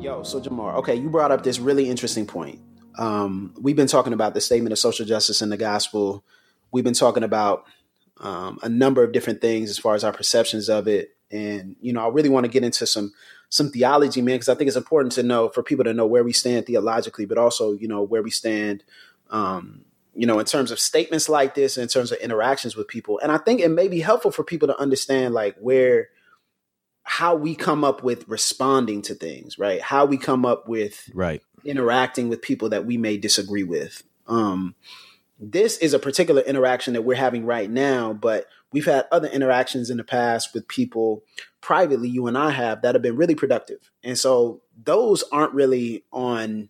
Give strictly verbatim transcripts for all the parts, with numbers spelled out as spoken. Yo, so Jemar, okay, you brought up this really interesting point. Um, we've been talking about the statement of social justice in the gospel. We've been talking about um, a number of different things as far as our perceptions of it. And, you know, I really want to get into some some theology, man, because I think it's important to know for people to know where we stand theologically, but also, you know, where we stand, um, you know, in terms of statements like this, and in terms of interactions with people. And I think it may be helpful for people to understand, like, where, how we come up with responding to things, right? How we come up with right. interacting with people that we may disagree with. Um, this is a particular interaction that we're having right now, but we've had other interactions in the past with people privately, you and I have, that have been really productive. And so those aren't really on,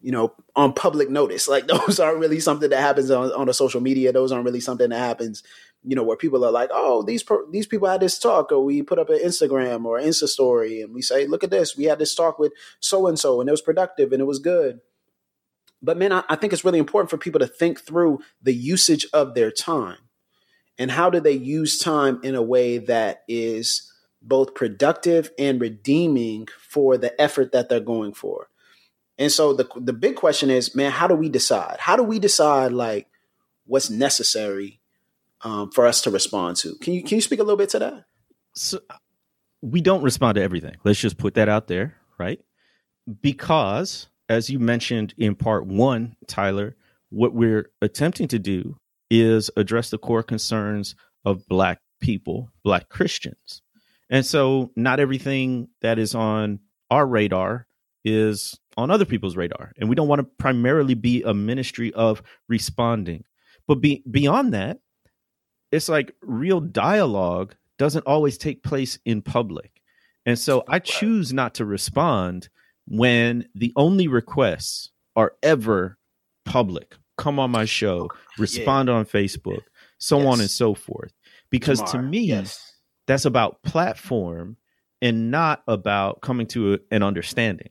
you know, on public notice. Like those aren't really something that happens on, on a social media. Those aren't really something that happens, you know, where people are like, oh, these, per- these people had this talk, or we put up an Instagram or Insta story and we say, look at this, we had this talk with so-and-so and it was productive and it was good. But man, I, I think it's really important for people to think through the usage of their time. And how do they use time in a way that is both productive and redeeming for the effort that they're going for? And so the the big question is, man, how do we decide? How do we decide like what's necessary um, for us to respond to? Can you can you speak a little bit to that? So we don't respond to everything. Let's just put that out there, right? Because as you mentioned in part one, Tyler, what we're attempting to do is address the core concerns of Black people, Black Christians. And so not everything that is on our radar is on other people's radar. And we don't want to primarily be a ministry of responding. But be, beyond that, it's like real dialogue doesn't always take place in public. And so I choose not to respond when the only requests are ever public. Come on my show, respond yeah. on Facebook, so yes. on and so forth. Because Jemar, to me, yes. that's about platform and not about coming to a, an understanding.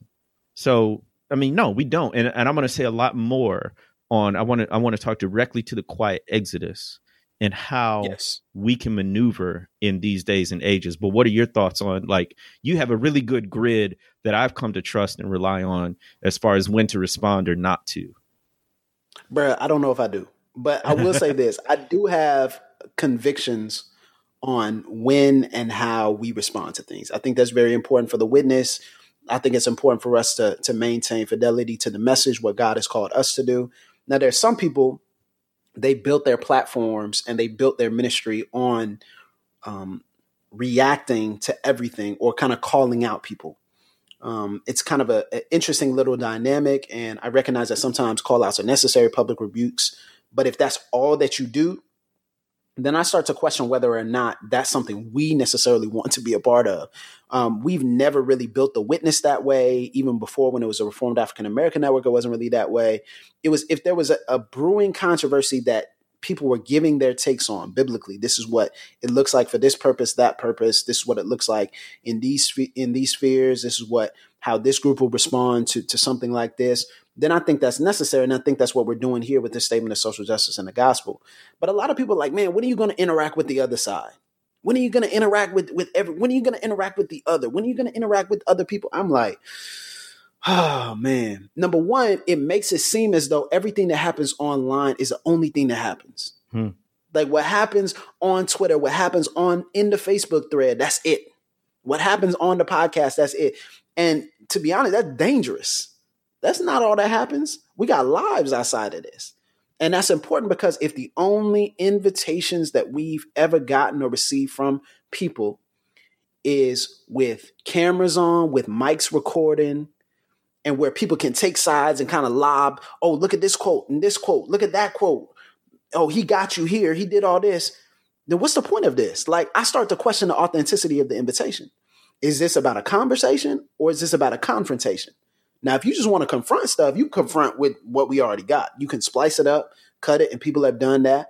So, I mean, no, we don't. And, and I'm going to say a lot more on, I want to I want to talk directly to the quiet exodus and how yes. we can maneuver in these days and ages. But what are your thoughts on, like, you have a really good grid that I've come to trust and rely on as far as when to respond or not to. Bruh, I don't know if I do, but I will say this. I do have convictions on when and how we respond to things. I think that's very important for the witness. I think it's important for us to, to maintain fidelity to the message, what God has called us to do. Now, there's some people, they built their platforms and they built their ministry on um, reacting to everything or kind of calling out people. Um, it's kind of a, an interesting little dynamic, and I recognize that sometimes call outs are necessary, public rebukes. But if that's all that you do, then I start to question whether or not that's something we necessarily want to be a part of. Um, we've never really built the witness that way. Even before, when it was a Reformed African American Network, it wasn't really that way. It was if there was a, a brewing controversy that people were giving their takes on biblically. This is what it looks like for this purpose, that purpose. This is what it looks like in these in these spheres. This is what how this group will respond to, to something like this. Then I think that's necessary. And I think that's what we're doing here with this statement of social justice and the gospel. But a lot of people are like, man, when are you going to interact with the other side? When are you going to interact with, with every, when are you going to interact with the other? When are you going to interact with other people? I'm like, oh man. Number one, it makes it seem as though everything that happens online is the only thing that happens. Hmm. Like what happens on Twitter, what happens on in the Facebook thread, that's it. What happens on the podcast, that's it. And to be honest, that's dangerous. That's not all that happens. We got lives outside of this. And that's important because if the only invitations that we've ever gotten or received from people is with cameras on, with mics recording, and where people can take sides and kind of lob, oh, look at this quote and this quote, look at that quote. Oh, he got you here. He did all this. Then what's the point of this? Like, I start to question the authenticity of the invitation. Is this about a conversation or is this about a confrontation? Now, if you just want to confront stuff, you confront with what we already got. You can splice it up, cut it, and people have done that.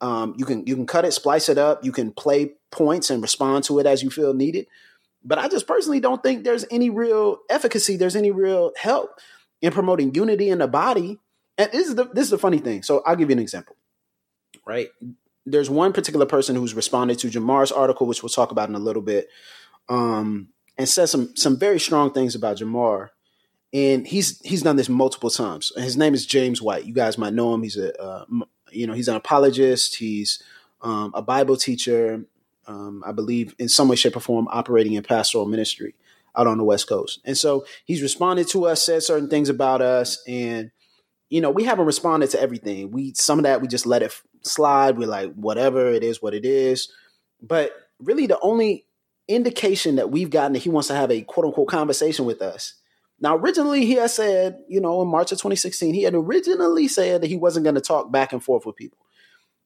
Um, you can you can cut it, splice it up. You can play points and respond to it as you feel needed. But I just personally don't think there's any real efficacy. There's any real help in promoting unity in the body. And this is the, this is the funny thing. So I'll give you an example, right? There's one particular person who's responded to Jemar's article, which we'll talk about in a little bit. Um, and says some some very strong things about Jemar. And he's he's done this multiple times. His name is James White. You guys might know him. He's a uh, you know he's an apologist. He's um, a Bible teacher. Um, I believe in some way, shape, or form, operating in pastoral ministry out on the West Coast. And so he's responded to us, said certain things about us, and you know we haven't responded to everything. We some of that we just let it slide. We're like, whatever it is, what it is. But really, the only indication that we've gotten that he wants to have a quote unquote conversation with us. Now, originally, he had said, you know, in March of twenty sixteen, he had originally said that he wasn't going to talk back and forth with people.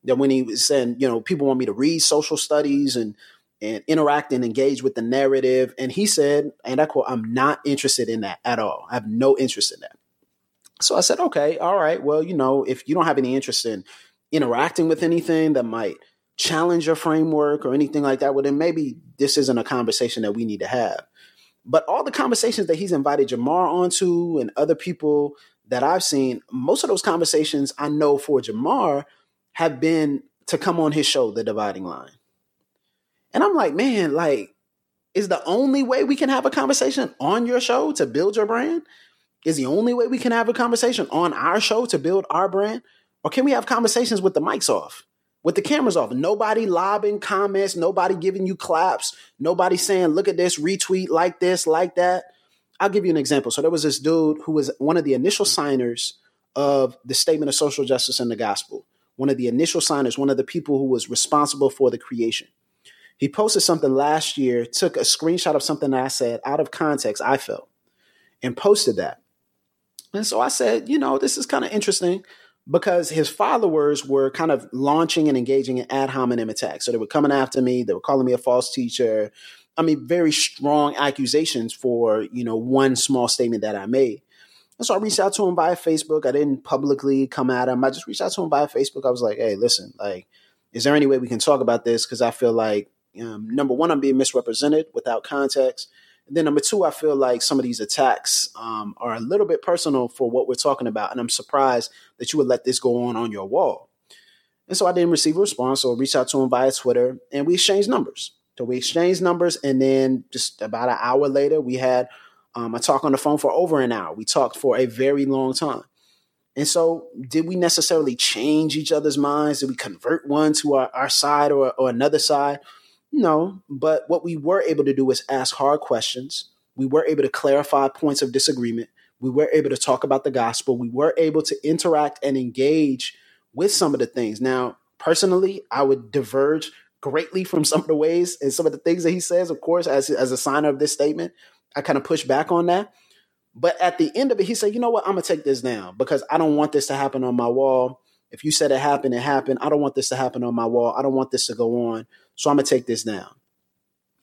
That when he was saying, you know, people want me to read social studies and and interact and engage with the narrative. And he said, and I quote, "I'm not interested in that at all. I have no interest in that." So I said, OK, all right. Well, you know, if you don't have any interest in interacting with anything that might challenge your framework or anything like that, well, then maybe this isn't a conversation that we need to have. But all the conversations that he's invited Jemar onto and other people that I've seen, most of those conversations I know for Jemar have been to come on his show, The Dividing Line. And I'm like, man, like, is the only way we can have a conversation on your show to build your brand? Is the only way we can have a conversation on our show to build our brand? Or can we have conversations with the mics off? With the cameras off, nobody lobbing comments, nobody giving you claps, nobody saying, look at this, retweet, like this, like that. I'll give you an example. So there was this dude who was one of the initial signers of the Statement of Social Justice and the Gospel, one of the initial signers, one of the people who was responsible for the creation. He posted something last year, took a screenshot of something that I said out of context, I felt, and posted that. And so I said, you know, this is kind of interesting. Because his followers were kind of launching and engaging in ad hominem attacks. So they were coming after me. They were calling me a false teacher. I mean, very strong accusations for, you know, one small statement that I made. And so I reached out to him via Facebook. I didn't publicly come at him. I just reached out to him via Facebook. I was like, hey, listen, like, is there any way we can talk about this? Because I feel like, um, number one, I'm being misrepresented without context. And then number two, I feel like some of these attacks um, are a little bit personal for what we're talking about. And I'm surprised that you would let this go on on your wall. And so I didn't receive a response. So I reached out to him via Twitter and we exchanged numbers. So we exchanged numbers. And then just about an hour later, we had um, a talk on the phone for over an hour. We talked for a very long time. And so did we necessarily change each other's minds? Did we convert one to our, our side or, or another side? No, but what we were able to do was ask hard questions. We were able to clarify points of disagreement. We were able to talk about the gospel. We were able to interact and engage with some of the things. Now, personally, I would diverge greatly from some of the ways and some of the things that he says, of course, as, as a signer of this statement. I kind of push back on that. But at the end of it, he said, you know what, I'm going to take this down because I don't want this to happen on my wall. If you said it happened, it happened. I don't want this to happen on my wall. I don't want this to go on. So I'm going to take this down.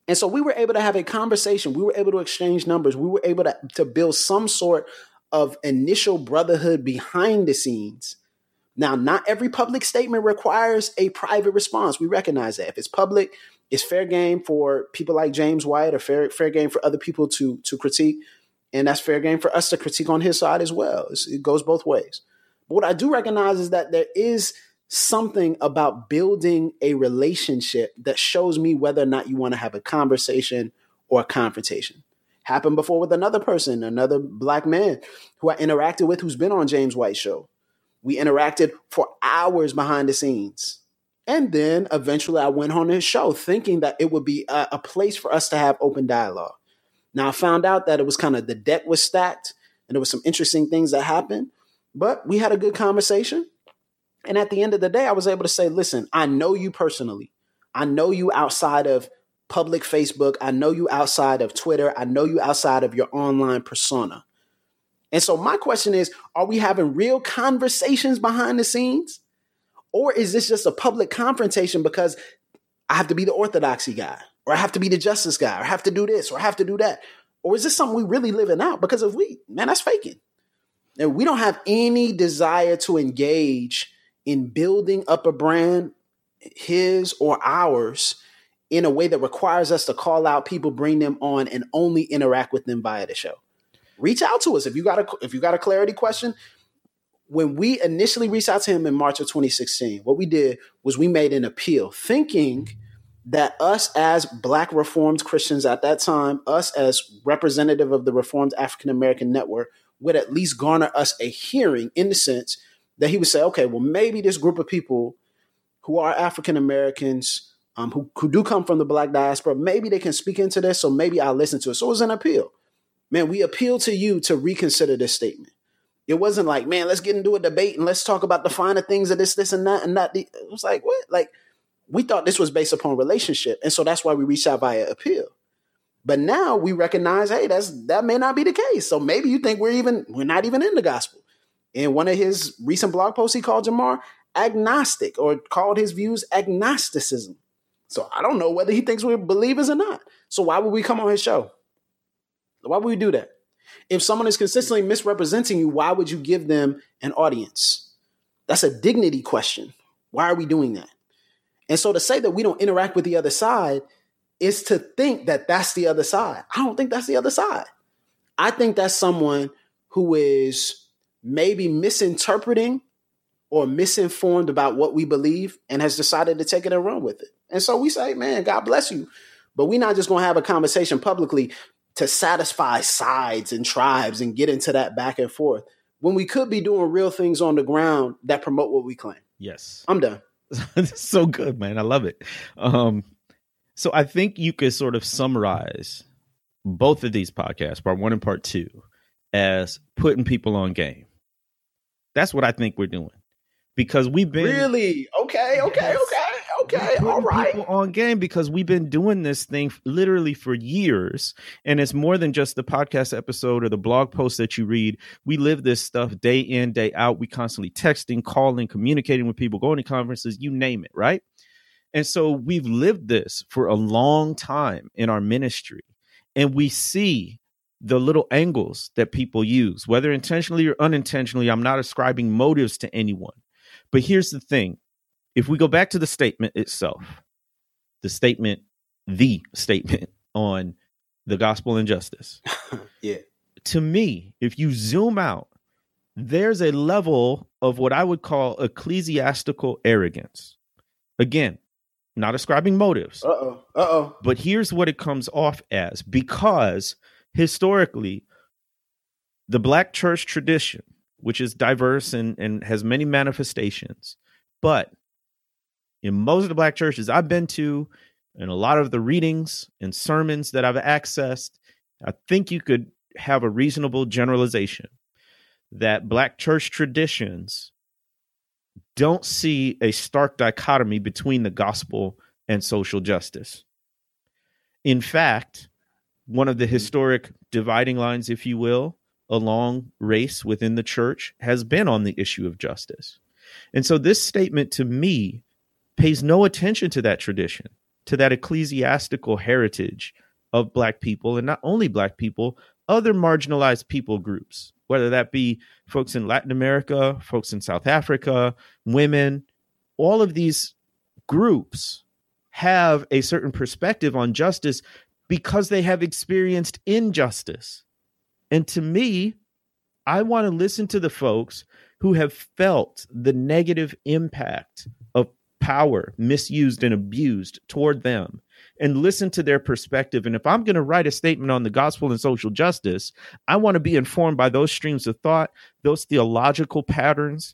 And so we were able to have a conversation. We were able to exchange numbers. We were able to, to build some sort of initial brotherhood behind the scenes. Now, not every public statement requires a private response. We recognize that. If it's public, it's fair game for people like James White or fair, fair game for other people to, to critique. And that's fair game for us to critique on his side as well. It's, it goes both ways. But what I do recognize is that there is something about building a relationship that shows me whether or not you want to have a conversation or a confrontation. Happened before with another person, another Black man who I interacted with, who's been on James White's show. We interacted for hours behind the scenes. And then eventually I went on his show thinking that it would be a, a place for us to have open dialogue. Now I found out that it was kind of the deck was stacked and there was some interesting things that happened, but we had a good conversation. And at the end of the day, I was able to say, listen, I know you personally. I know you outside of public Facebook. I know you outside of Twitter. I know you outside of your online persona. And so my question is, are we having real conversations behind the scenes? Or is this just a public confrontation because I have to be the orthodoxy guy, or I have to be the justice guy, or I have to do this, or I have to do that? Or is this something we really living out? Because if we, man, that's faking. And we don't have any desire to engage in building up a brand, his or ours, in a way that requires us to call out people, bring them on, and only interact with them via the show. Reach out to us if you got a if you got a clarity question. When we initially reached out to him in March of twenty sixteen, what we did was we made an appeal, thinking that us as Black Reformed Christians at that time, us as representative of the Reformed African American Network, would at least garner us a hearing, in the sense that he would say, okay, well, maybe this group of people who are African Americans, um, who, who do come from the Black diaspora, maybe they can speak into this, so maybe I'll listen to it. So it was an appeal. Man, we appeal to you to reconsider this statement. It wasn't like, man, let's get into a debate and let's talk about the finer things of this, this, and that, and that. It was like, what? Like, we thought this was based upon relationship. And so that's why we reached out via appeal. But now we recognize, hey, that's that may not be the case. So maybe you think we're even we're not even in the gospel. In one of his recent blog posts, he called Jemar agnostic, or called his views agnosticism. So I don't know whether he thinks we're believers or not. So why would we come on his show? Why would we do that? If someone is consistently misrepresenting you, why would you give them an audience? That's a dignity question. Why are we doing that? And so to say that we don't interact with the other side is to think that that's the other side. I don't think that's the other side. I think that's someone who is maybe misinterpreting or misinformed about what we believe and has decided to take it and run with it. And so we say, man, God bless you. But we're not just going to have a conversation publicly to satisfy sides and tribes and get into that back and forth, when we could be doing real things on the ground that promote what we claim. Yes. I'm done. This is so good, man. I love it. Um, so I think you could sort of summarize both of these podcasts, part one and part two, as putting people on game. That's what I think we're doing, because we've been really okay. Okay. Yes. Okay. Okay, all right. People on game, because we've been doing this thing literally for years, and it's more than just the podcast episode or the blog post that you read. We live this stuff day in, day out. We constantly texting, calling, communicating with people, going to conferences, you name it, right? And so we've lived this for a long time in our ministry, and we see the little angles that people use, whether intentionally or unintentionally. I'm not ascribing motives to anyone, but here's the thing. If we go back to the statement itself, the statement, the statement on the gospel and justice. Yeah. To me, if you zoom out, there's a level of what I would call ecclesiastical arrogance. Again, not ascribing motives. Uh-oh. Uh-oh. But here's what it comes off as, because historically, the Black church tradition, which is diverse and, and has many manifestations, but in most of the Black churches I've been to, and a lot of the readings and sermons that I've accessed, I think you could have a reasonable generalization that Black church traditions don't see a stark dichotomy between the gospel and social justice. In fact, one of the historic dividing lines, if you will, along race within the church has been on the issue of justice. And so this statement to me pays no attention to that tradition, to that ecclesiastical heritage of Black people, and not only Black people, other marginalized people groups, whether that be folks in Latin America, folks in South Africa, women. All of these groups have a certain perspective on justice because they have experienced injustice. And to me, I want to listen to the folks who have felt the negative impact of power misused and abused toward them, and listen to their perspective. And if I'm going to write a statement on the gospel and social justice, I want to be informed by those streams of thought, those theological patterns,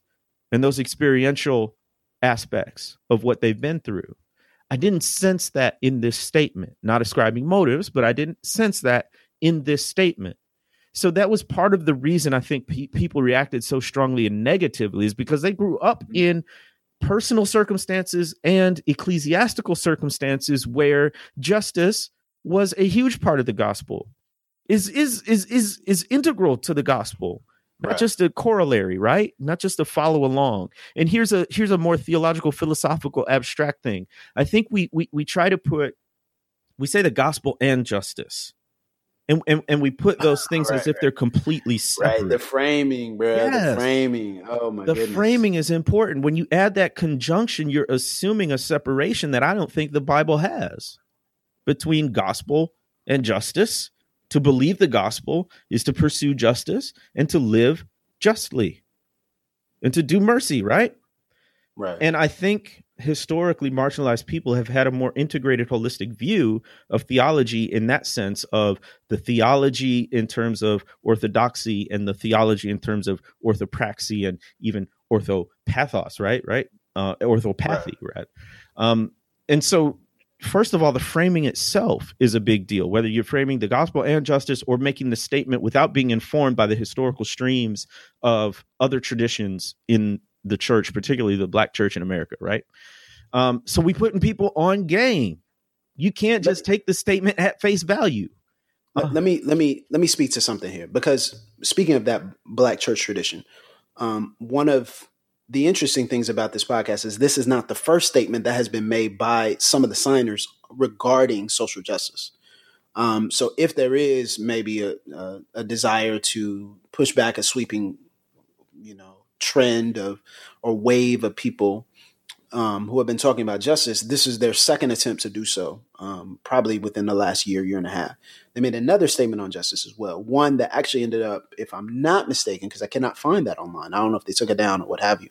and those experiential aspects of what they've been through. I didn't sense that in this statement, not ascribing motives, but I didn't sense that in this statement. So that was part of the reason I think pe- people reacted so strongly and negatively, is because they grew up in personal circumstances and ecclesiastical circumstances where justice was a huge part of the gospel, is is is is is integral to the gospel, not right. Just a corollary, right? Not just a follow along. And here's a here's a more theological, philosophical, abstract thing. I think we we we try to put we say the gospel and justice, and and, and we put those things right, as if right. They're completely separate. Right, the framing, bro. Yes. The framing. Oh my the goodness. The framing is important. When you add that conjunction, you're assuming a separation that I don't think the Bible has between gospel and justice. To believe the gospel is to pursue justice and to live justly and to do mercy, right? Right. And I think historically marginalized people have had a more integrated, holistic view of theology in that sense of the theology in terms of orthodoxy and the theology in terms of orthopraxy and even orthopathos, right? Right? Uh, orthopathy, right? right? Um, and so, first of all, the framing itself is a big deal, whether you're framing the gospel and justice or making the statement without being informed by the historical streams of other traditions in the church, particularly the Black church in America, right? Um, so we putting people on game. You can't just take the statement at face value. Let, let me let me let me speak to something here, because speaking of that Black church tradition, um, one of the interesting things about this podcast is this is not the first statement that has been made by some of the signers regarding social justice. Um, so if there is maybe a, a, a desire to push back a sweeping, you know, trend of or wave of people um, who have been talking about justice, this is their second attempt to do so, um, probably within the last year, year and a half. They made another statement on justice as well, one that actually ended up, if I'm not mistaken, because I cannot find that online. I don't know if they took it down or what have you,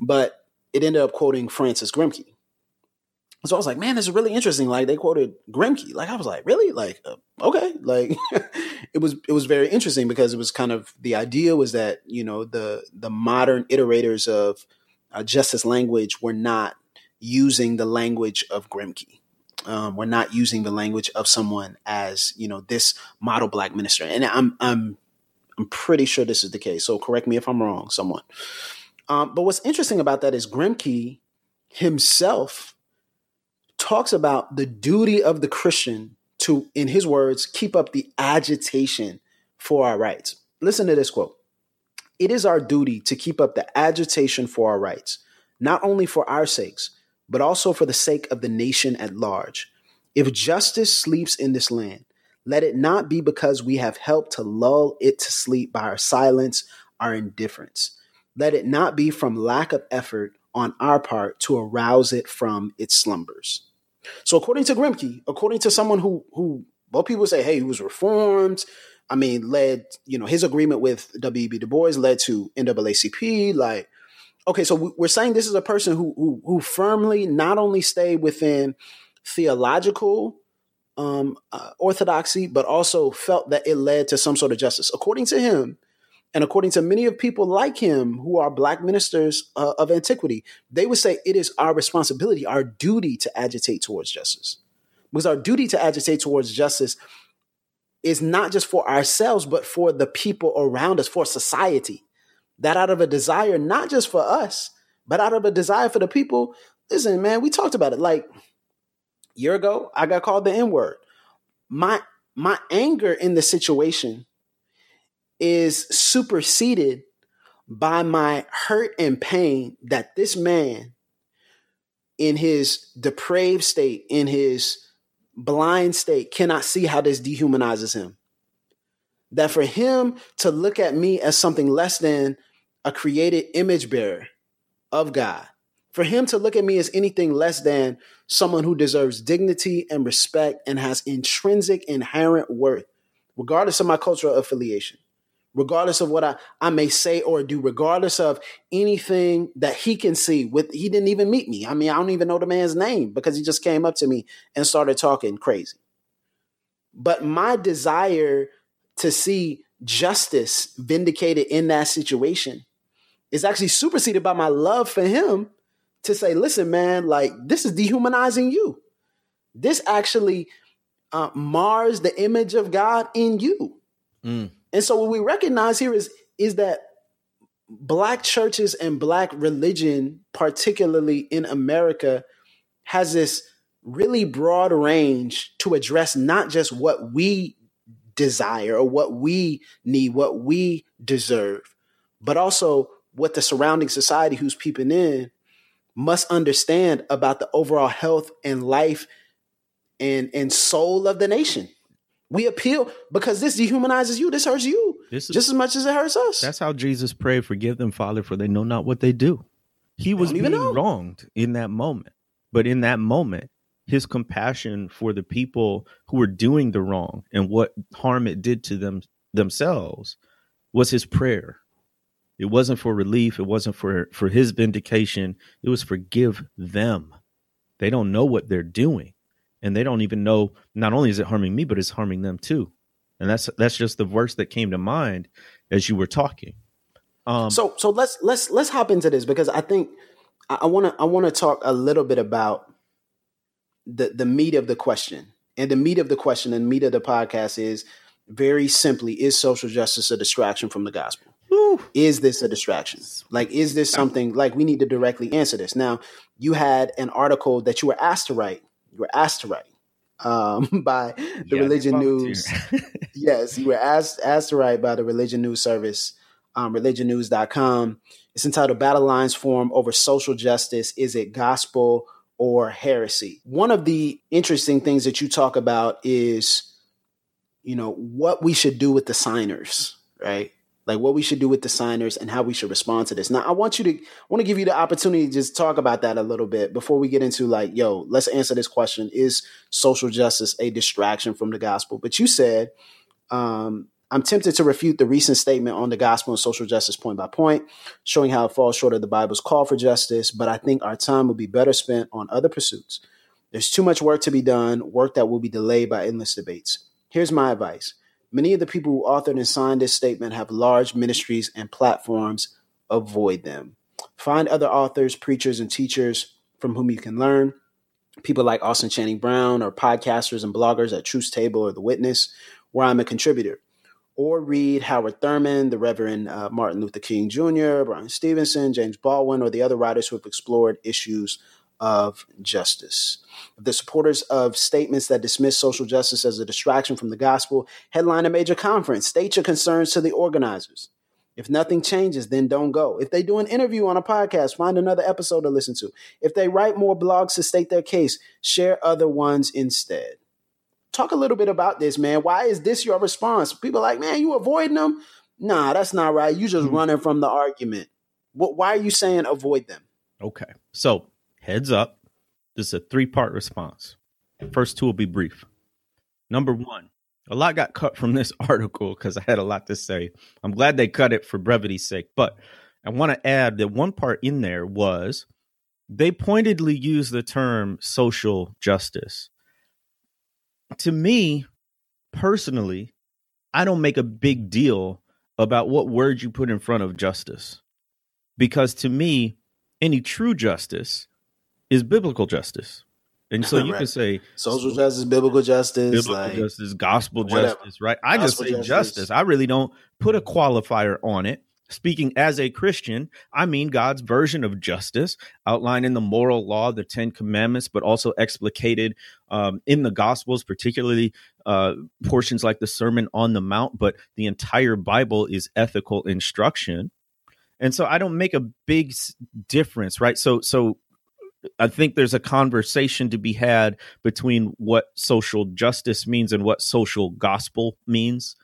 but it ended up quoting Francis Grimké. So I was like, man, this is really interesting. Like they quoted Grimké. Like I was like, really? Like, uh, okay. Like it was, it was very interesting because it was kind of, the idea was that, you know, the, the modern iterators of uh, justice language were not using the language of Grimké. Um, we're not using the language of someone as, you know, this model Black minister. And I'm, I'm, I'm pretty sure this is the case. So correct me if I'm wrong, someone. Um, but what's interesting about that is Grimké himself talks about the duty of the Christian to, in his words, keep up the agitation for our rights. Listen to this quote. "It is our duty to keep up the agitation for our rights, not only for our sakes, but also for the sake of the nation at large. If justice sleeps in this land, let it not be because we have helped to lull it to sleep by our silence, our indifference. Let it not be from lack of effort on our part to arouse it from its slumbers." So according to Grimké, according to someone who, who both people say, hey, he was reformed, I mean, led, you know, his agreement with W E B. Du Bois led to N double A C P, like, okay, so we're saying this is a person who who, who firmly not only stayed within theological um, uh, orthodoxy, but also felt that it led to some sort of justice. According to him, and according to many of people like him who are Black ministers uh, of antiquity, they would say it is our responsibility, our duty to agitate towards justice. Because our duty to agitate towards justice is not just for ourselves, but for the people around us, for society. That out of a desire, not just for us, but out of a desire for the people. Listen, man, we talked about it. Like a year ago, I got called the N-word. My my anger in the situation is superseded by my hurt and pain that this man, in his depraved state, in his blind state, cannot see how this dehumanizes him. That for him to look at me as something less than a created image bearer of God, for him to look at me as anything less than someone who deserves dignity and respect and has intrinsic, inherent worth, regardless of my cultural affiliation, regardless of what I, I may say or do, regardless of anything that he can see with, he didn't even meet me. I mean, I don't even know the man's name because he just came up to me and started talking crazy. But my desire to see justice vindicated in that situation is actually superseded by my love for him to say, listen, man, like this is dehumanizing you. This actually uh, mars the image of God in you. Mm. And so what we recognize here is, is that Black churches and Black religion, particularly in America, has this really broad range to address not just what we desire or what we need, what we deserve, but also what the surrounding society who's peeping in must understand about the overall health and life and, and soul of the nation. We appeal because this dehumanizes you. This hurts you this is, just as much as it hurts us. That's how Jesus prayed, "Forgive them, Father, for they know not what they do." He was being know. wronged in that moment. But in that moment, his compassion for the people who were doing the wrong and what harm it did to them themselves was his prayer. It wasn't for relief. It wasn't for, for his vindication. It was forgive them. They don't know what they're doing. And they don't even know, not only is it harming me, but it's harming them too. And that's that's just the verse that came to mind as you were talking. Um, so so let's let's let's hop into this, because I think I want to I want to talk a little bit about the the meat of the question. And the meat of the question and meat of the podcast is, very simply, is social justice a distraction from the gospel? Woo. Is this a distraction? Like, is this something like we need to directly answer this? Now, you had an article that you were asked to write. You were asked to write um, by the yeah, Religion News. Yes, you were asked asked to write by the Religion News Service, um, religion news dot com. It's entitled Battle Lines Form Over Social Justice. Is it gospel or heresy? One of the interesting things that you talk about is, you know, what we should do with the signers, right? Like what we should do with the signers and how we should respond to this. Now, I want you to I want to give you the opportunity to just talk about that a little bit before we get into like, yo, let's answer this question. Is social justice a distraction from the gospel? But you said, um, I'm tempted to refute the recent statement on the gospel and social justice point by point, showing how it falls short of the Bible's call for justice. But I think our time would be better spent on other pursuits. There's too much work to be done, work that will be delayed by endless debates. Here's my advice. Many of the people who authored and signed this statement have large ministries and platforms. Avoid them. Find other authors, preachers, and teachers from whom you can learn. People like Austin Channing Brown, or podcasters and bloggers at Truth Table or The Witness, where I'm a contributor. Or read Howard Thurman, the Reverend uh, Martin Luther King Junior, Bryan Stevenson, James Baldwin, or the other writers who have explored issues of justice. The supporters of statements that dismiss social justice as a distraction from the gospel headline a major conference. State your concerns to the organizers. If nothing changes, then don't go. If they do an interview on a podcast, find another episode to listen to. If they write more blogs to state their case, share other ones instead. Talk a little bit about this, man. Why is this your response? People are like, man, you avoiding them? Nah, that's not right. You just mm-hmm. running from the argument. What, why are you saying avoid them? Okay. So, heads up, this is a three-part response. The first two will be brief. Number one, a lot got cut from this article because I had a lot to say. I'm glad they cut it for brevity's sake, but I want to add that one part in there was they pointedly used the term social justice. To me, personally, I don't make a big deal about what word you put in front of justice, because to me, any true justice is biblical justice. And so you right. can say social justice, biblical justice, biblical like, justice, gospel whatever. justice, right? I gospel just say justice. justice. I really don't put a qualifier on it. Speaking as a Christian, I mean God's version of justice outlined in the moral law, the Ten Commandments, but also explicated um, in the Gospels, particularly uh, portions like the Sermon on the Mount. But the entire Bible is ethical instruction. And so I don't make a big difference, right? So, so, I think there's a conversation to be had between what social justice means and what social gospel means,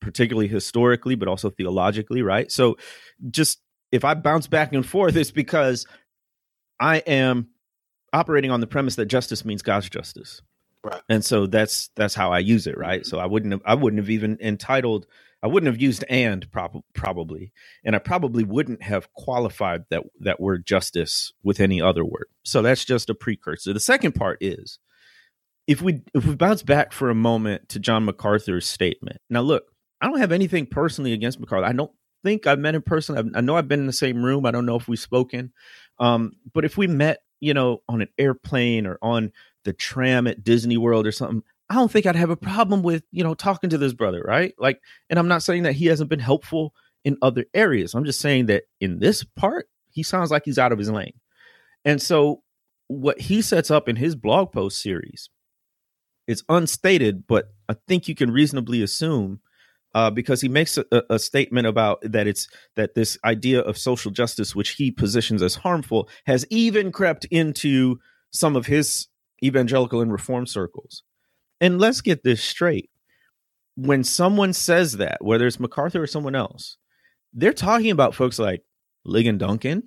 particularly historically, but also theologically, right? So just if I bounce back and forth, it's because I am operating on the premise that justice means God's justice. Right. And so that's that's how I use it, right? So I wouldn't have, I wouldn't have even entitled, I wouldn't have used and prob- probably, and I probably wouldn't have qualified that that word justice with any other word. So that's just a precursor. The second part is, if we if we bounce back for a moment to John MacArthur's statement. Now, look, I don't have anything personally against MacArthur. I don't think I've met him personally. I've, I know I've been in the same room. I don't know if we've spoken, um, but if we met, you know, on an airplane or on the tram at Disney World or something, I don't think I'd have a problem with, you know, talking to this brother, right? Like, and I'm not saying that he hasn't been helpful in other areas. I'm just saying that in this part, he sounds like he's out of his lane. And so what he sets up in his blog post series is unstated, but I think you can reasonably assume uh, because he makes a, a statement about that it's that this idea of social justice, which he positions as harmful, has even crept into some of his evangelical and reform circles. And let's get this straight. When someone says that, whether it's MacArthur or someone else, they're talking about folks like Ligon Duncan,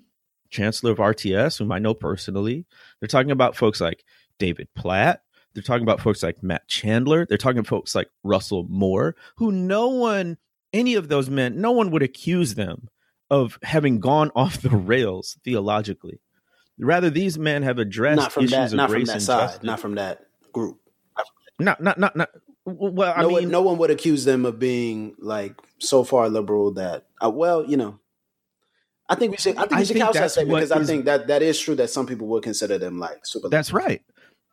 chancellor of R T S, whom I know personally. They're talking about folks like David Platt. They're talking about folks like Matt Chandler. They're talking about folks like Russell Moore, who no one, any of those men, no one would accuse them of having gone off the rails theologically. Rather, these men have addressed issues that, of not race from that and side, justice. Not from that group. Not, not, not, not. Well, no, I mean, no one would accuse them of being like so far liberal that. Uh, well, you know, I think we should. I think we should couch that statement because I think that that is true that some people would consider them like super. That's liberal. Right,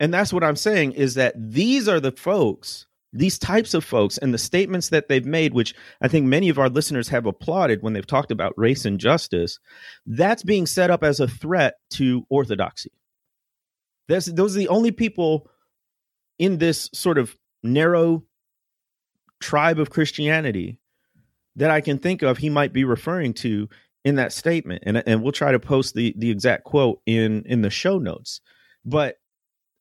and that's what I'm saying is that these are the folks. These types of folks and the statements that they've made, which I think many of our listeners have applauded when they've talked about race and justice, that's being set up as a threat to orthodoxy. That's, those are the only people in this sort of narrow tribe of Christianity that I can think of he might be referring to in that statement. And, and we'll try to post the, the exact quote in, in the show notes. But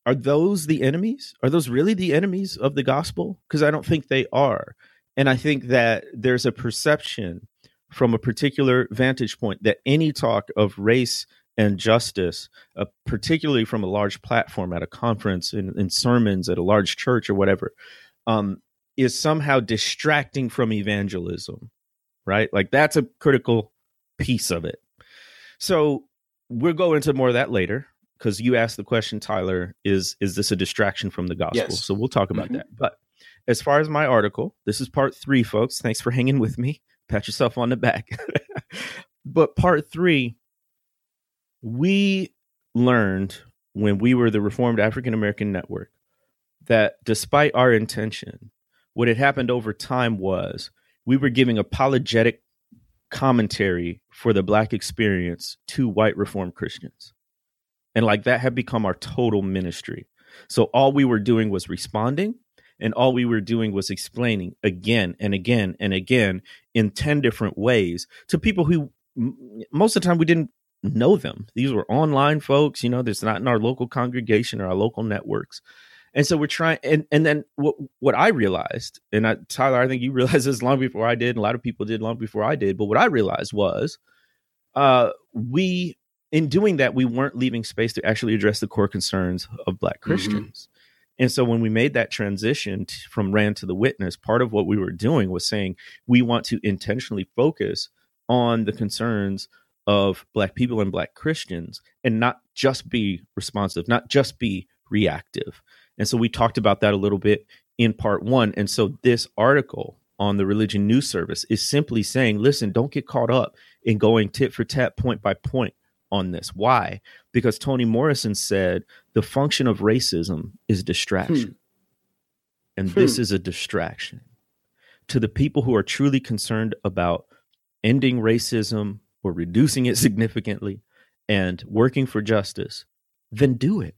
are those the enemies? Are those really the enemies of the gospel? Because I don't think they are. And I think that there's a perception from a particular vantage point that any talk of race and justice, uh, particularly from a large platform at a conference, in, in sermons at a large church or whatever, um, is somehow distracting from evangelism, right? Like that's a critical piece of it. So we'll go into more of that later. Because you asked the question, Tyler, is is this a distraction from the gospel? Yes. So we'll talk about mm-hmm. that. But as far as my article, this is part three, folks. Thanks for hanging with me. Pat yourself on the back. But part three, we learned when we were the Reformed African American Network that despite our intention, what had happened over time was we were giving apologetic commentary for the Black experience to white Reformed Christians. And like that had become our total ministry. So all we were doing was responding, and all we were doing was explaining again and again and again in ten different ways to people who m- most of the time we didn't know them. These were online folks, you know, that's not in our local congregation or our local networks. And so we're trying. And, and then what, what I realized, and I, Tyler, I think you realized this long before I did, and a lot of people did long before I did. But what I realized was uh, we. In doing that, we weren't leaving space to actually address the core concerns of Black Christians. Mm-hmm. And so when we made that transition t- from Rand to The Witness, part of what we were doing was saying we want to intentionally focus on the concerns of Black people and Black Christians and not just be responsive, not just be reactive. And so we talked about that a little bit in part one. And so this article on the Religion News Service is simply saying, listen, don't get caught up in going tit for tat, point by point on this. Why? Because Toni Morrison said the function of racism is distraction. Hmm. And hmm. this is a distraction to the people who are truly concerned about ending racism or reducing it significantly and working for justice. Then do it.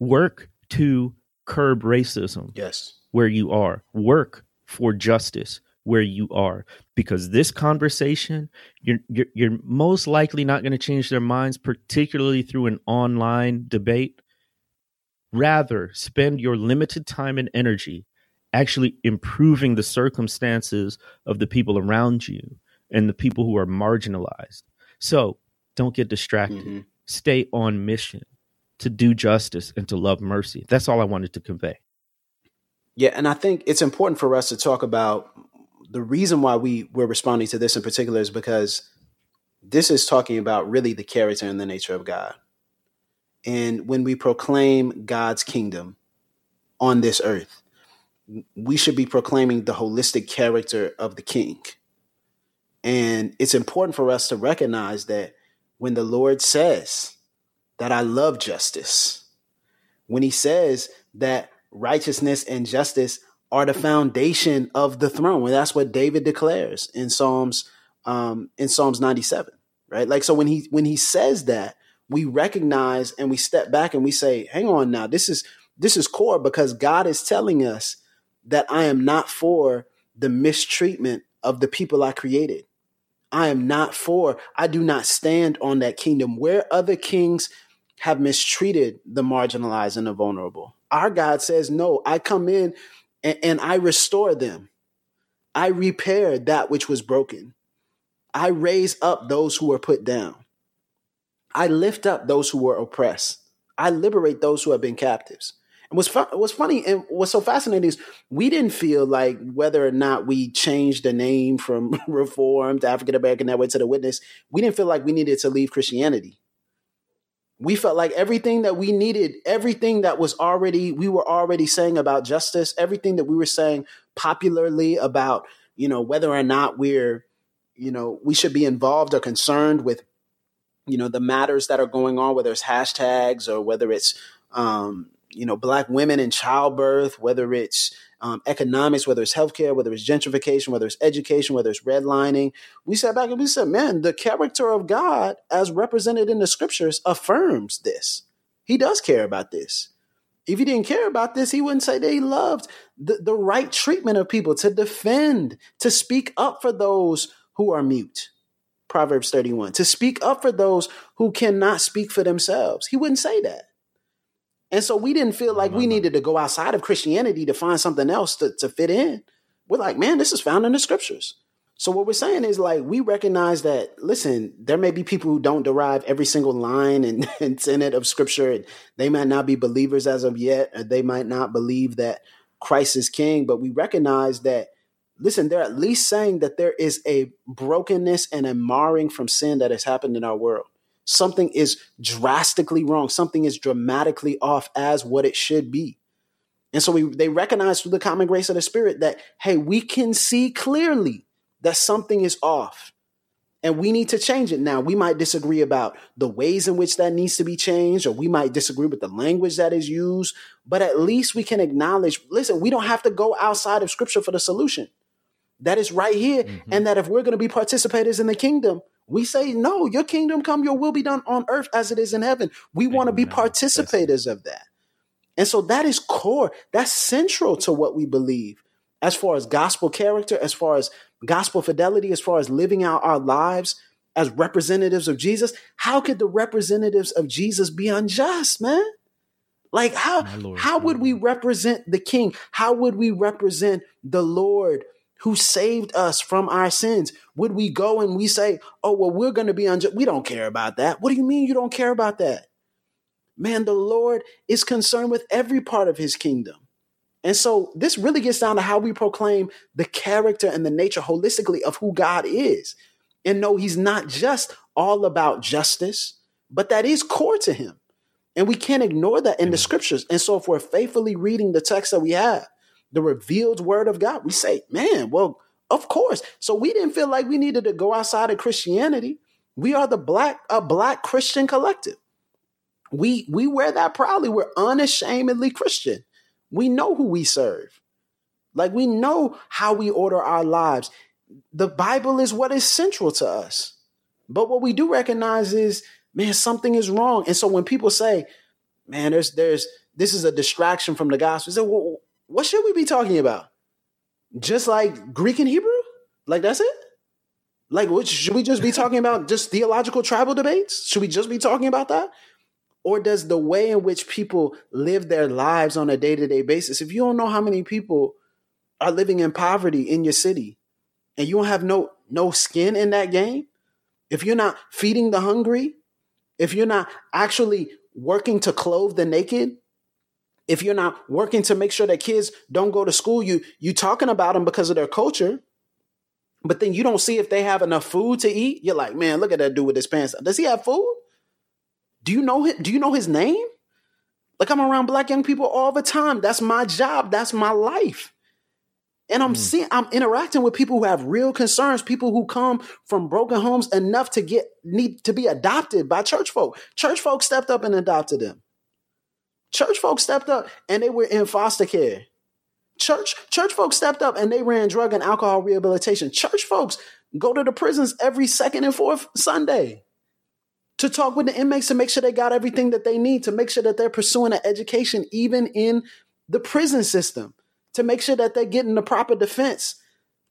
Work to curb racism. Yes. Where you are. Work for justice where you are, because this conversation, you're, you're, you're most likely not going to change their minds, particularly through an online debate. Rather, spend your limited time and energy actually improving the circumstances of the people around you and the people who are marginalized. So don't get distracted. Mm-hmm. Stay on mission to do justice and to love mercy. That's all I wanted to convey. Yeah, and I think it's important for us to talk about the reason why we were responding to this in particular is because this is talking about really the character and the nature of God. And when we proclaim God's kingdom on this earth, we should be proclaiming the holistic character of the King. And it's important for us to recognize that when the Lord says that I love justice, when he says that righteousness and justice are the foundation of the throne. And that's what David declares in Psalms, um, in Psalms ninety-seven, right? Like, so when he, when he says that, we recognize and we step back and we say, hang on now, this is, this is core, because God is telling us that I am not for the mistreatment of the people I created. I am not for, I do not stand on that kingdom where other kings have mistreated the marginalized and the vulnerable. Our God says, no, I come in and I restore them. I repair that which was broken. I raise up those who were put down. I lift up those who were oppressed. I liberate those who have been captives. And what's, fu- what's funny and what's so fascinating is we didn't feel like whether or not we changed the name from Reformed African American Network to The Witness, we didn't feel like we needed to leave Christianity. We felt like everything that we needed, everything that was already, we were already saying about justice, everything that we were saying popularly about, you know, whether or not we're, you know, we should be involved or concerned with, you know, the matters that are going on, whether it's hashtags or whether it's, um, you know, Black women in childbirth, whether it's um, economics, whether it's healthcare, whether it's gentrification, whether it's education, whether it's redlining. We sat back and we said, man, the character of God as represented in the scriptures affirms this. He does care about this. If he didn't care about this, he wouldn't say that he loved the, the right treatment of people, to defend, to speak up for those who are mute. Proverbs thirty-one, to speak up for those who cannot speak for themselves. He wouldn't say that. And so we didn't feel like we needed to go outside of Christianity to find something else to, to fit in. We're like, man, this is found in the scriptures. So what we're saying is like, we recognize that, listen, there may be people who don't derive every single line and, and tenet of scripture. And they might not be believers as of yet, or they might not believe that Christ is king. But we recognize that, listen, they're at least saying that there is a brokenness and a marring from sin that has happened in our world. Something is drastically wrong. Something is dramatically off as what it should be. And so we, they recognize through the common grace of the Spirit that, hey, we can see clearly that something is off and we need to change it. Now, we might disagree about the ways in which that needs to be changed, or we might disagree with the language that is used, but at least we can acknowledge, listen, we don't have to go outside of scripture for the solution. That is right here. Mm-hmm. And that if we're going to be participators in the kingdom, we say, no, your kingdom come, your will be done on earth as it is in heaven. We want to be participators of that. And so that is core. That's central to what we believe as far as gospel character, as far as gospel fidelity, as far as living out our lives as representatives of Jesus. How could the representatives of Jesus be unjust, man? Like how, Lord, how would we represent the King? How would we represent the Lord who saved us from our sins? Would we go and we say, oh, well, we're going to be unjust. We don't care about that. What do you mean you don't care about that? Man, the Lord is concerned with every part of his kingdom. And so this really gets down to how we proclaim the character and the nature holistically of who God is. And no, he's not just all about justice, but that is core to him. And we can't ignore that in the scriptures. And so if we're faithfully reading the text that we have, the revealed word of God, we say, man, well, of course. So we didn't feel like we needed to go outside of Christianity. We are the black, a black Christian collective. We, we wear that proudly. We're unashamedly Christian. We know who we serve. Like we know how we order our lives. The Bible is what is central to us. But what we do recognize is, man, something is wrong. And so when people say, man, there's, there's, this is a distraction from the gospel. They say, well, what should we be talking about? Just like Greek and Hebrew? Like, that's it? Like, what, should we just be talking about just theological tribal debates? Should we just be talking about that? Or does the way in which people live their lives on a day-to-day basis, if you don't know how many people are living in poverty in your city and you don't have no, no skin in that game, if you're not feeding the hungry, if you're not actually working to clothe the naked, if you're not working to make sure that kids don't go to school, you you talking about them because of their culture, but then you don't see if they have enough food to eat. You're like, man, look at that dude with his pants up. Does he have food? Do you know him? Do you know his name? Like, I'm around black young people all the time. That's my job. That's my life. And I'm mm. seeing, I'm interacting with people who have real concerns, people who come from broken homes enough to get need to be adopted by church folk. Church folk stepped up and adopted them. Church folks stepped up and they were in foster care. Church church folks stepped up and they ran drug and alcohol rehabilitation. Church folks go to the prisons every second and fourth Sunday to talk with the inmates to make sure they got everything that they need, to make sure that they're pursuing an education even in the prison system, to make sure that they're getting the proper defense,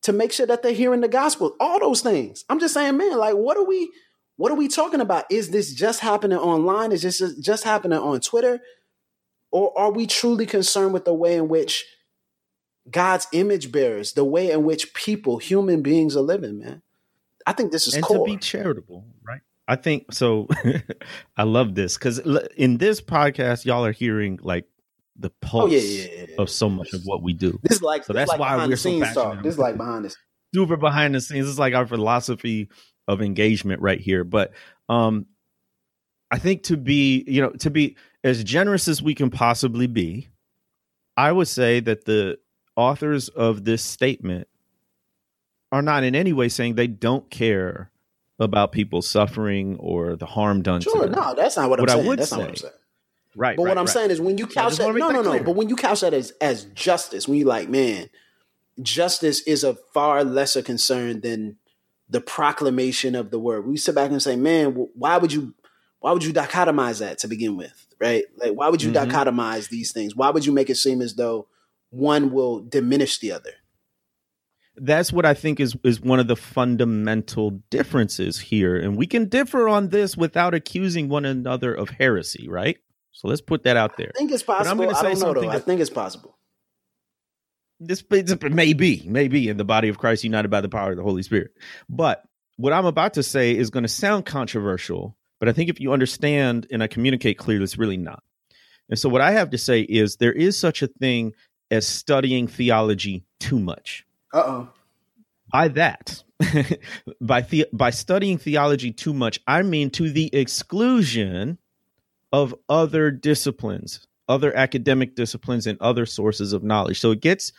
to make sure that they're hearing the gospel, all those things. I'm just saying, man, like, what are we, what are we talking about? Is this just happening online? Is this just, just happening on Twitter? Or are we truly concerned with the way in which God's image bearers, the way in which people, human beings are living, man? I think this is and core. To be charitable, right? I think so. I love this because in this podcast, y'all are hearing like the pulse oh, yeah, yeah, yeah. of so much of what we do. This is like, so that's like why we're so passionate. Talk. This is like behind the scenes. Super behind the scenes. It's like our philosophy of engagement right here. But um, I think to be, you know, to be as generous as we can possibly be, I would say that the authors of this statement are not in any way saying they don't care about people suffering or the harm done sure, to them. Sure, no, that's not what I'm what saying. I would that's say. not what I'm saying. Right, but right, what I'm right. saying is when you couch that, no, no, no. Clear. But when you couch that as, as justice, when you like, man, justice is a far lesser concern than the proclamation of the word. We sit back and say, man, why would you, why would you dichotomize that to begin with, right? Like, why would you mm-hmm. dichotomize these things? Why would you make it seem as though one will diminish the other? That's what I think is is one of the fundamental differences here, and we can differ on this without accusing one another of heresy, right? So let's put that out there. I think it's possible. I'm say I don't know, though. I think it's possible. This may be, may be in the body of Christ united by the power of the Holy Spirit. But what I'm about to say is going to sound controversial, but I think if you understand and I communicate clearly, it's really not. And so what I have to say is there is such a thing as studying theology too much. Uh-oh. By that, by the, by studying theology too much, I mean to the exclusion of other disciplines, other academic disciplines, and other sources of knowledge. So it gets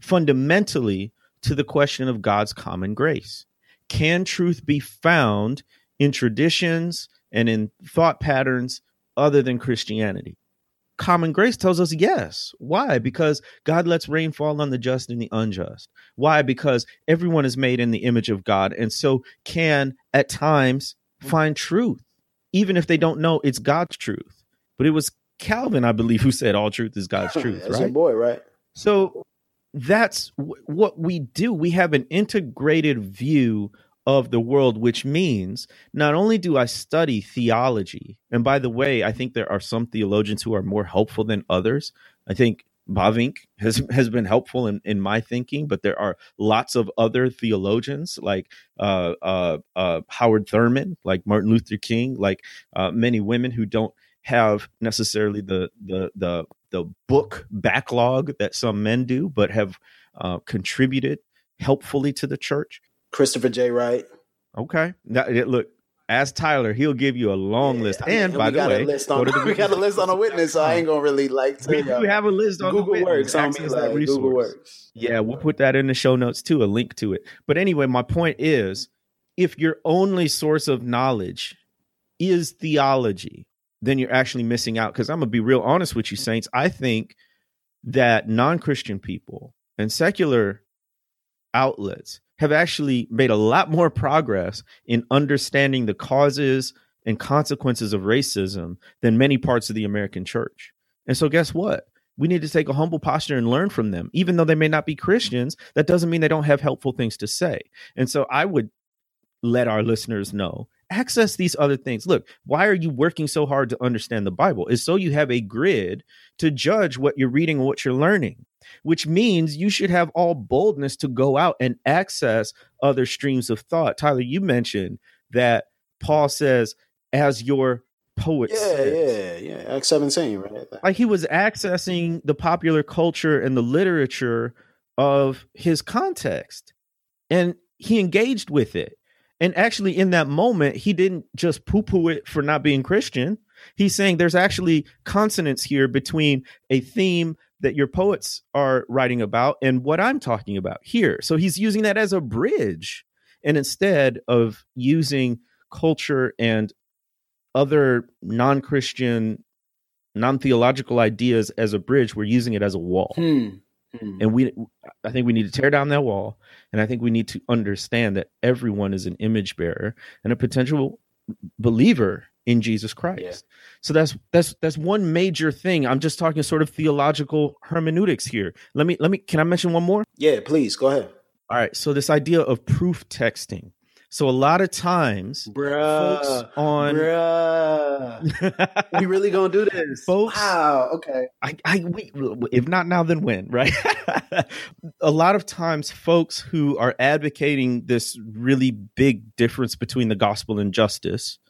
fundamentally to the question of God's common grace. Can truth be found in traditions and in thought patterns other than Christianity? Common grace tells us yes. Why? Because God lets rain fall on the just and the unjust. Why? Because everyone is made in the image of God and so can at times find truth, even if they don't know it's God's truth. But it was Calvin, I believe, who said all truth is God's truth. That's right? Your boy, right? So that's w- what we do. We have an integrated view of the world, which means not only do I study theology, and by the way, I think there are some theologians who are more helpful than others. I think Bavinck has, has been helpful in, in my thinking, but there are lots of other theologians like uh, uh, uh, Howard Thurman, like Martin Luther King, like uh, many women who don't have necessarily the the the the book backlog that some men do, but have uh, contributed helpfully to the church. Christopher J. Wright. Okay. Now, look, ask Tyler. He'll give you a long yeah, list. I mean, and by the way, on, the we got a list on a witness, so I ain't going to really like to. We do have a list on Google the witness. Works, I mean, like, Google Works. Yeah, we'll put that in the show notes too, a link to it. But anyway, my point is, if your only source of knowledge is theology, then you're actually missing out. Because I'm going to be real honest with you, Saints. I think that non-Christian people and secular outlets have actually made a lot more progress in understanding the causes and consequences of racism than many parts of the American church. And so guess what? We need to take a humble posture and learn from them. Even though they may not be Christians, that doesn't mean they don't have helpful things to say. And so I would let our listeners know, access these other things. Look, why are you working so hard to understand the Bible? It's so you have a grid to judge what you're reading and what you're learning, which means you should have all boldness to go out and access other streams of thought. Tyler, you mentioned that Paul says, as your poet yeah, says. Yeah, yeah, yeah. Acts seventeen, right? Like he was accessing the popular culture and the literature of his context, and he engaged with it. And actually, in that moment, he didn't just poo-poo it for not being Christian. He's saying there's actually consonance here between a theme that your poets are writing about and what I'm talking about here. So he's using that as a bridge. And instead of using culture and other non-Christian, non-theological ideas as a bridge, we're using it as a wall. Hmm. Hmm. And we, I think we need to tear down that wall. And I think we need to understand that everyone is an image bearer and a potential believer in Jesus Christ. Yeah. So that's that's that's one major thing. I'm just talking sort of theological hermeneutics here. Let me let me can I mention one more? Yeah, please go ahead. All right. So this idea of proof texting. So a lot of times, bruh, folks on bruh. we really gonna do this, folks. Wow. Okay. I, I we, if not now, then when? Right. A lot of times, folks who are advocating this really big difference between the gospel and justice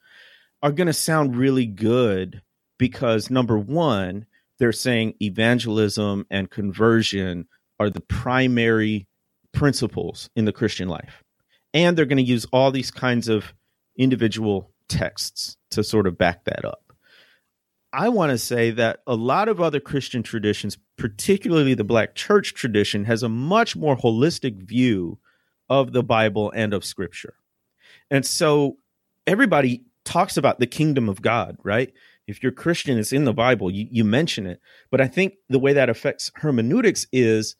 are going to sound really good because, number one, they're saying evangelism and conversion are the primary principles in the Christian life. And they're going to use all these kinds of individual texts to sort of back that up. I want to say that a lot of other Christian traditions, particularly the Black church tradition, has a much more holistic view of the Bible and of Scripture. And so everybody talks about the kingdom of God, right? If you're Christian, it's in the Bible. You, you mention it. But I think the way that affects hermeneutics is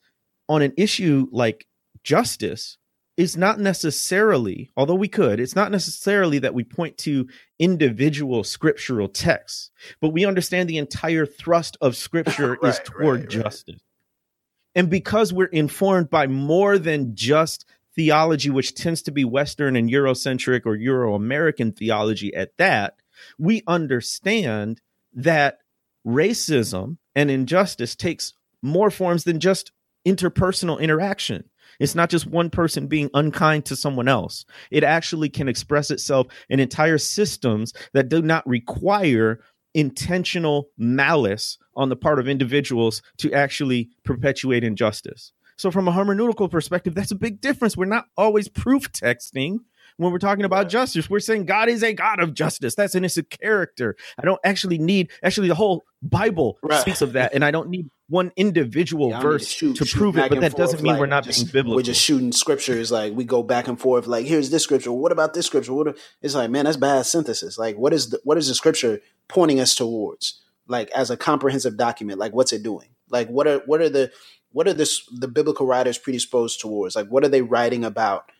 on an issue like justice, it's not necessarily, although we could, it's not necessarily that we point to individual scriptural texts, but we understand the entire thrust of Scripture right, is toward right, justice. Right. And because we're informed by more than just theology, which tends to be Western and Eurocentric or Euro-American theology at that, we understand that racism and injustice takes more forms than just interpersonal interaction. It's not just one person being unkind to someone else. It actually can express itself in entire systems that do not require intentional malice on the part of individuals to actually perpetuate injustice. So from a hermeneutical perspective, that's a big difference. We're not always proof texting when we're talking about justice. We're saying God is a God of justice. That's in his character. I don't actually need, actually the whole Bible right. speaks of that, and I don't need one individual yeah, verse shoot, to shoot prove it, but that doesn't mean like, we're not just, being biblical. We're just shooting scriptures. Like we go back and forth. Like, here's this scripture. What about this scripture? What are, it's like, man, that's bad synthesis. Like, what is the, what is the scripture pointing us towards? Like, as a comprehensive document, like what's it doing? Like, what are, what are the, what are this, the biblical writers predisposed towards? Like, what are they writing about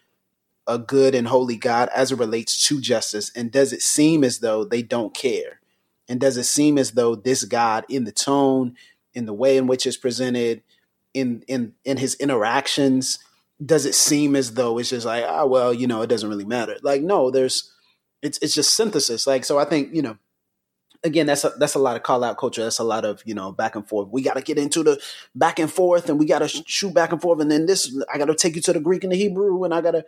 a good and holy God as it relates to justice? And does it seem as though they don't care? And does it seem as though this God, in the tone, in the way in which it's presented, in in in his interactions, does it seem as though it's just like, ah, oh, well, you know, it doesn't really matter? Like, no, there's, it's it's just synthesis. Like, so I think, you know, again, that's a, that's a lot of call out culture. That's a lot of, you know, back and forth. We got to get into the back and forth, and we got to shoot back and forth. And then this, I got to take you to the Greek and the Hebrew, and I got to,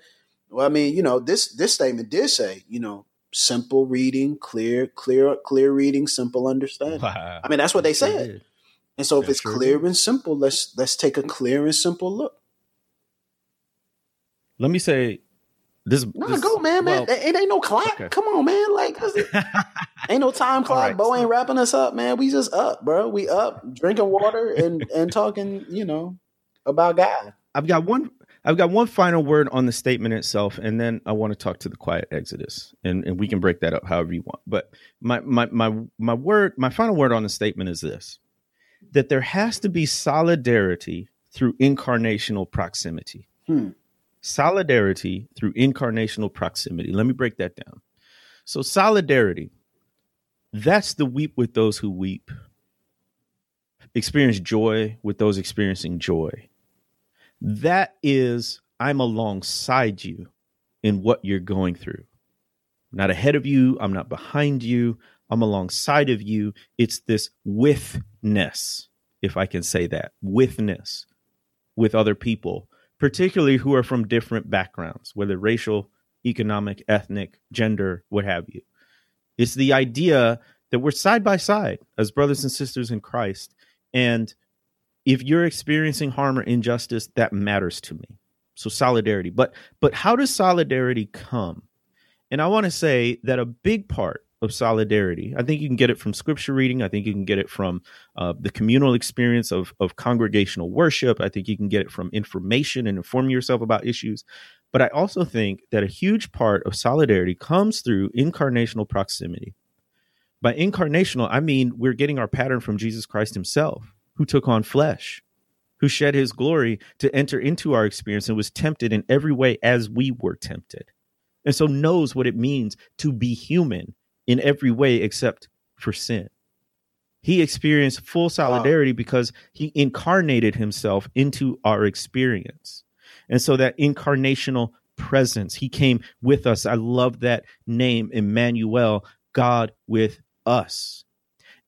well, I mean, you know, this this statement did say, you know, simple reading, clear, clear, clear reading, simple understanding. Wow. I mean, that's what they said. And so if That's it's true. clear and simple, let's let's take a clear and simple look. Let me say this. No, this, go, man, well, man. It ain't no clock. Okay. Come on, man. Like, ain't no time clock. Right, Bo so. ain't wrapping us up, man. We just up, bro. We up drinking water and, and talking, you know, about God. I've got one. I've got one final word on the statement itself, and then I want to talk to the quiet exodus, and, and we can break that up however you want. But my my my my word, my final word on the statement is this: that there has to be solidarity through incarnational proximity. Hmm. Solidarity through incarnational proximity. Let me break that down. So solidarity, that's the weep with those who weep, experience joy with those experiencing joy. That is, I'm alongside you in what you're going through. I'm not ahead of you. I'm not behind you. I'm alongside of you. It's this withness, if I can say that, withness with other people, particularly who are from different backgrounds, whether racial, economic, ethnic, gender, what have you. It's the idea that we're side by side as brothers and sisters in Christ. And if you're experiencing harm or injustice, that matters to me. So solidarity. But but how does solidarity come? And I want to say that a big part of solidarity, I think you can get it from scripture reading. I think you can get it from uh, the communal experience of, of congregational worship. I think you can get it from information and informing yourself about issues. But I also think that a huge part of solidarity comes through incarnational proximity. By incarnational, I mean we're getting our pattern from Jesus Christ himself, who took on flesh, who shed his glory to enter into our experience and was tempted in every way as we were tempted. And so knows what it means to be human in every way except for sin. He experienced full solidarity wow. because he incarnated himself into our experience. And so that incarnational presence, he came with us. I love that name, Emmanuel, God with us.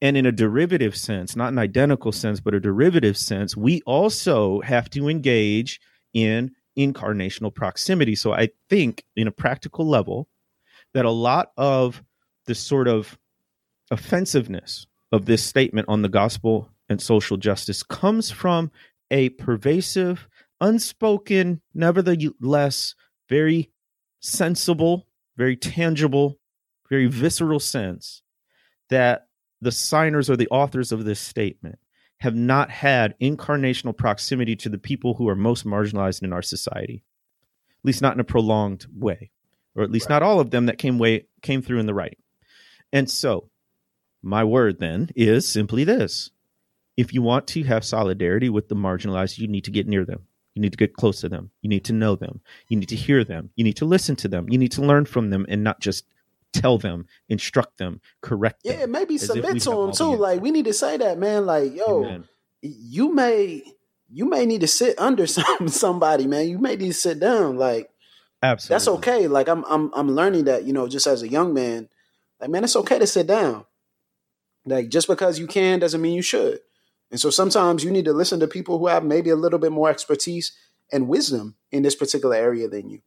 And in a derivative sense, not an identical sense, but a derivative sense, we also have to engage in incarnational proximity. So I think in a practical level that a lot of this sort of offensiveness of this statement on the gospel and social justice comes from a pervasive, unspoken, nevertheless, very sensible, very tangible, very visceral sense that the signers or the authors of this statement have not had incarnational proximity to the people who are most marginalized in our society, at least not in a prolonged way, or at least right. not all of them that came way came through in the writing. And so my word then is simply this. If you want to have solidarity with the marginalized, you need to get near them. You need to get close to them. You need to know them. You need to hear them. You need to listen to them. You need to learn from them and not just tell them, instruct them, correct them. Yeah, maybe submit to them too. Like, we need to say that, man. Like, yo, Amen. you may you may need to sit under some somebody, man. You may need to sit down. Like, absolutely, that's okay. Like, I'm I'm I'm learning that, you know, just as a young man. Like, man, it's okay to sit down. Like, just because you can doesn't mean you should. And so sometimes you need to listen to people who have maybe a little bit more expertise and wisdom in this particular area than you.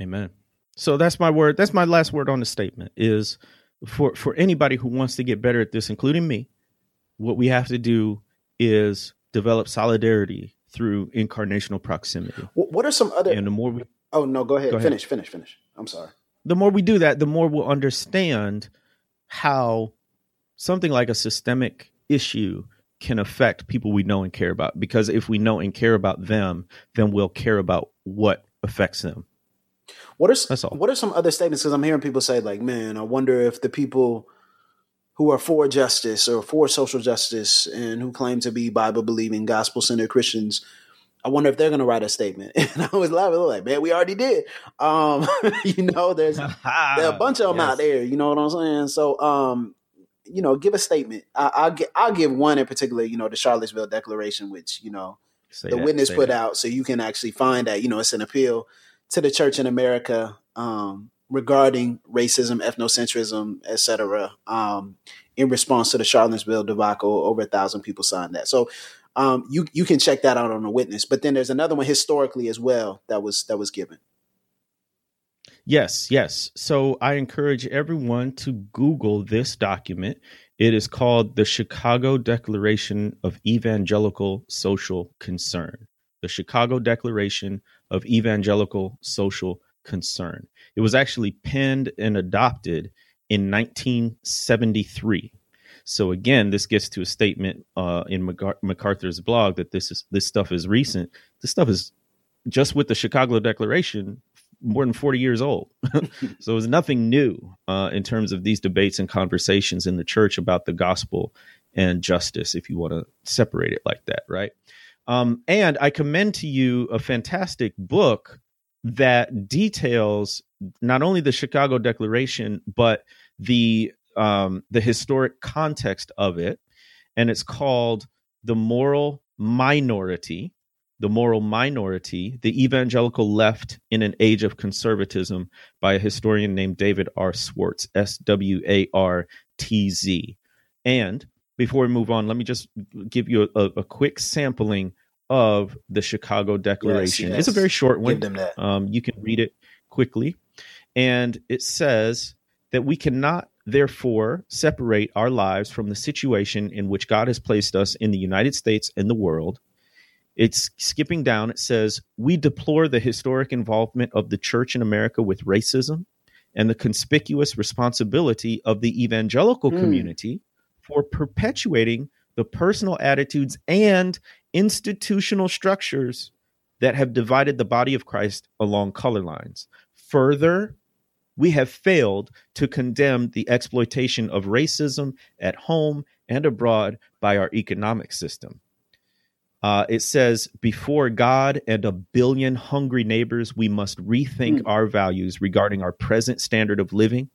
Amen. So that's my word. That's my last word on the statement is for, for anybody who wants to get better at this, including me, what we have to do is develop solidarity through incarnational proximity. What are some other... And the more we... Oh, no, go ahead. Go ahead. Finish, finish, finish. I'm sorry. The more we do that, the more we'll understand how something like a systemic issue can affect people we know and care about. Because if we know and care about them, then we'll care about what affects them. What are, That's all. What are some other statements? Because I'm hearing people say, like, man, I wonder if the people who are for justice or for social justice and who claim to be Bible-believing, gospel-centered Christians, I wonder if they're going to write a statement. And I was laughing, like, man, we already did. Um, you know, there's there are a bunch of them yes. out there. You know what I'm saying? So, um, you know, give a statement. I, I'll, gi- I'll give one in particular, you know, the Charlottesville Declaration, which, you know, say the that, Witness put that. out. So you can actually find that, you know, it's an appeal to the church in America um, regarding racism, ethnocentrism, et cetera, um, in response to the Charlottesville debacle. Over a thousand people signed that. So um, you you can check that out on The Witness. But then there's another one historically as well that was that was given. Yes, yes. So I encourage everyone to Google this document. It is called the Chicago Declaration of Evangelical Social Concern. The Chicago Declaration of Evangelical Social Concern. It was actually penned and adopted in nineteen seventy-three. So again, this gets to a statement uh, in MacArthur's blog that this is this stuff is recent. This stuff is just with the Chicago Declaration more than forty years old. So it was nothing new uh, in terms of these debates and conversations in the church about the gospel and justice, if you want to separate it like that, right? Um, and I commend to you a fantastic book that details not only the Chicago Declaration, but the um, the historic context of it. And it's called The Moral Minority, The Moral Minority, The Evangelical Left in an Age of Conservatism by a historian named David R. Swartz, S W A R T Z. And before we move on, let me just give you a, a quick sampling of the Chicago Declaration. Yes, yes. It's a very short one. Give them that. Um, you can read it quickly. And it says that we cannot, therefore, separate our lives from the situation in which God has placed us in the United States and the world. It's skipping down. It says, we deplore the historic involvement of the church in America with racism and the conspicuous responsibility of the evangelical mm. community for perpetuating the personal attitudes and institutional structures that have divided the body of Christ along color lines. Further, we have failed to condemn the exploitation of racism at home and abroad by our economic system. Uh, it says, before God and a billion hungry neighbors, we must rethink mm. our values regarding our present standard of living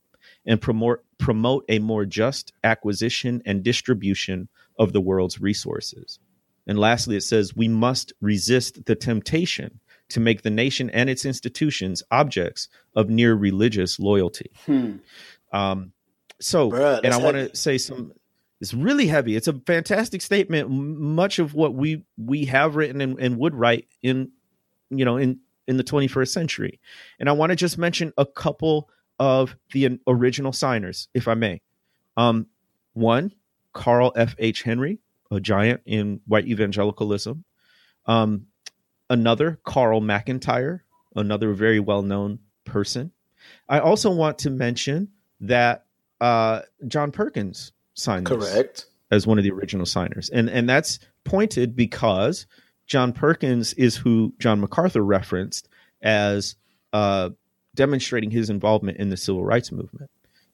and promote promote a more just acquisition and distribution of the world's resources. And lastly, it says we must resist the temptation to make the nation and its institutions objects of near religious loyalty. Hmm. Um, so, Bruh, and I want to say some, it's really heavy. It's a fantastic statement. Much of what we, we have written and, and would write in, you know, in, in the twenty-first century. And I want to just mention a couple of the original signers, if I may. Um, one, Carl F H Henry, a giant in white evangelicalism. Um, another, Carl McIntyre, another very well-known person. I also want to mention that uh, John Perkins signed this. Correct. As one of the original signers. And and that's pointed because John Perkins is who John MacArthur referenced as uh, demonstrating his involvement in the civil rights movement.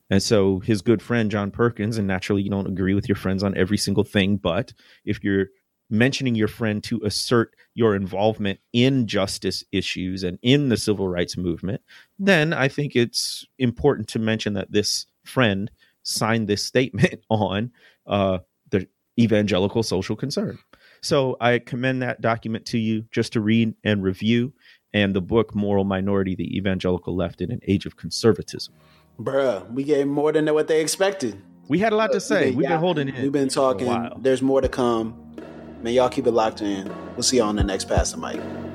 And so his good friend, John Perkins, and naturally you don't agree with your friends on every single thing, but if you're mentioning your friend to assert your involvement in justice issues and in the civil rights movement, then I think it's important to mention that this friend signed this statement on uh, the Evangelical Social Concern. So I commend that document to you just to read and review, and the book Moral Minority: The Evangelical Left in an Age of Conservatism. Bruh, we gave more than what they expected. We had a lot to say. We've, We've been holding in. We've been talking. There's more to come. Man, y'all keep it locked in. We'll see you on the next Pass the Mic.